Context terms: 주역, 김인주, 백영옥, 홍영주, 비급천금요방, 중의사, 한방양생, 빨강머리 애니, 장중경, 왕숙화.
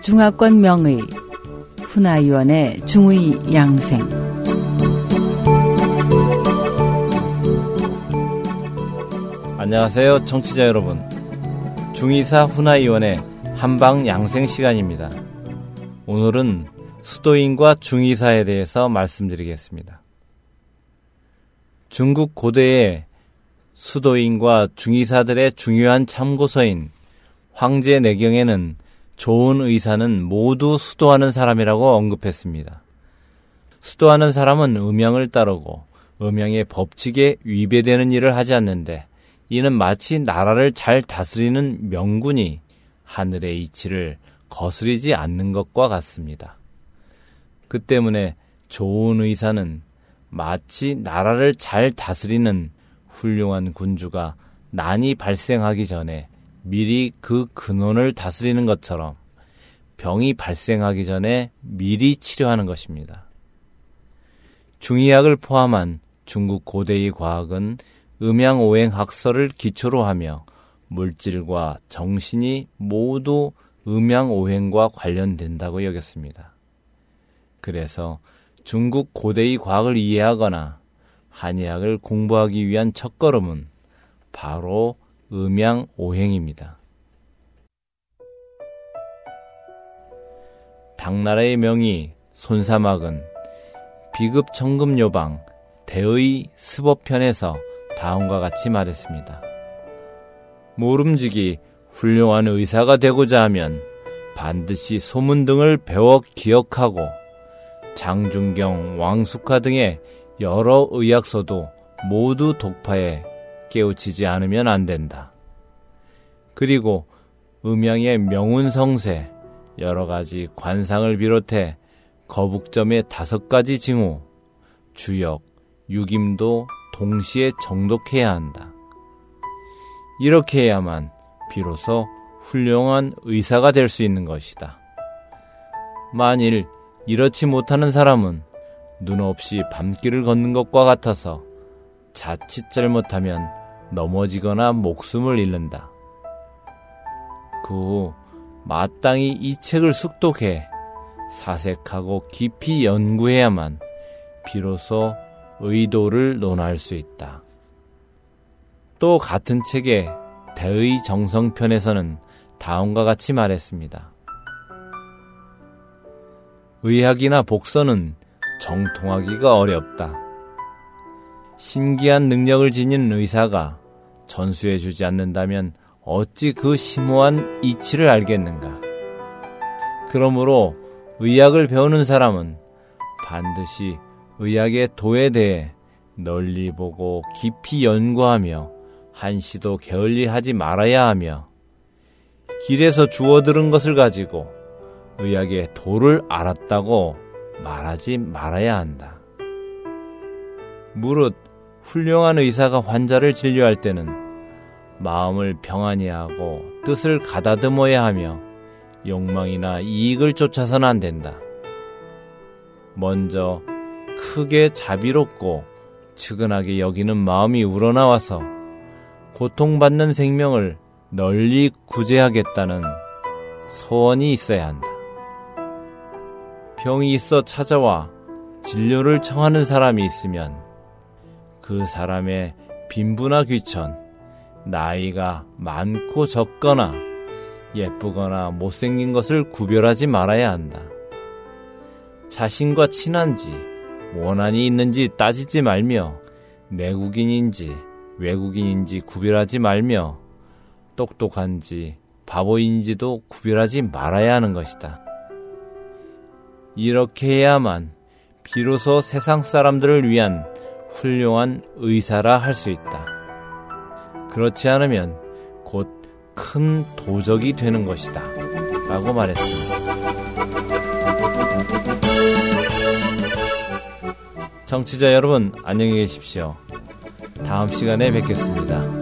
중화권 명의 훈아위원의 중의 양생. 안녕하세요, 청취자 여러분. 중의사 훈아위원의 한방양생 시간입니다. 오늘은 수도인과 중의사에 대해서 말씀드리겠습니다. 중국 고대의 수도인과 중의사들의 중요한 참고서인 황제내경에는 좋은 의사는 모두 수도하는 사람이라고 언급했습니다. 수도하는 사람은 음양을 따르고 음양의 법칙에 위배되는 일을 하지 않는데, 이는 마치 나라를 잘 다스리는 명군이 하늘의 이치를 거스르지 않는 것과 같습니다. 그 때문에 좋은 의사는 마치 나라를 잘 다스리는 훌륭한 군주가 난이 발생하기 전에 미리 그 근원을 다스리는 것처럼 병이 발생하기 전에 미리 치료하는 것입니다. 중의학을 포함한 중국 고대의 과학은 음양오행학설을 기초로 하며 물질과 정신이 모두 음양오행과 관련된다고 여겼습니다. 그래서 중국 고대의 과학을 이해하거나 한의학을 공부하기 위한 첫걸음은 바로 음양오행입니다. 당나라의 명의 손사막은 비급천금요방 대의 스법편에서 다음과 같이 말했습니다. 모름지기 훌륭한 의사가 되고자 하면 반드시 소문 등을 배워 기억하고 장중경, 왕숙화 등의 여러 의학서도 모두 독파해 깨우치지 않으면 안 된다. 그리고 음양의 명운성세, 여러 가지 관상을 비롯해 거북점의 5가지 징후, 주역, 유김도 동시에 정독해야 한다. 이렇게 해야만 비로소 훌륭한 의사가 될 수 있는 것이다. 만일 이렇지 못하는 사람은 눈없이 밤길을 걷는 것과 같아서 자칫 잘못하면 넘어지거나 목숨을 잃는다. 그 후 마땅히 이 책을 숙독해 사색하고 깊이 연구해야만 비로소 의도를 논할 수 있다. 또 같은 책의 대의 정성편에서는 다음과 같이 말했습니다. 의학이나 복서는 정통하기가 어렵다. 신기한 능력을 지닌 의사가 전수해주지 않는다면 어찌 그 심오한 이치를 알겠는가. 그러므로 의학을 배우는 사람은 반드시 의학의 도에 대해 널리 보고 깊이 연구하며 한시도 게을리하지 말아야 하며, 길에서 주워 들은 것을 가지고 의학의 도를 알았다고 말하지 말아야 한다. 무릇 훌륭한 의사가 환자를 진료할 때는 마음을 평안히 하고 뜻을 가다듬어야 하며 욕망이나 이익을 쫓아서는 안 된다. 먼저 크게 자비롭고 측은하게 여기는 마음이 우러나와서 고통받는 생명을 널리 구제하겠다는 소원이 있어야 한다. 병이 있어 찾아와 진료를 청하는 사람이 있으면 그 사람의 빈부나 귀천, 나이가 많고 적거나 예쁘거나 못생긴 것을 구별하지 말아야 한다. 자신과 친한지 원한이 있는지 따지지 말며, 내국인인지 외국인인지 구별하지 말며, 똑똑한지 바보인지도 구별하지 말아야 하는 것이다. 이렇게 해야만 비로소 세상 사람들을 위한 훌륭한 의사라 할 수 있다. 그렇지 않으면 곧 큰 도적이 되는 것이다 라고 말했습니다. 청취자 여러분, 안녕히 계십시오. 다음 시간에 뵙겠습니다.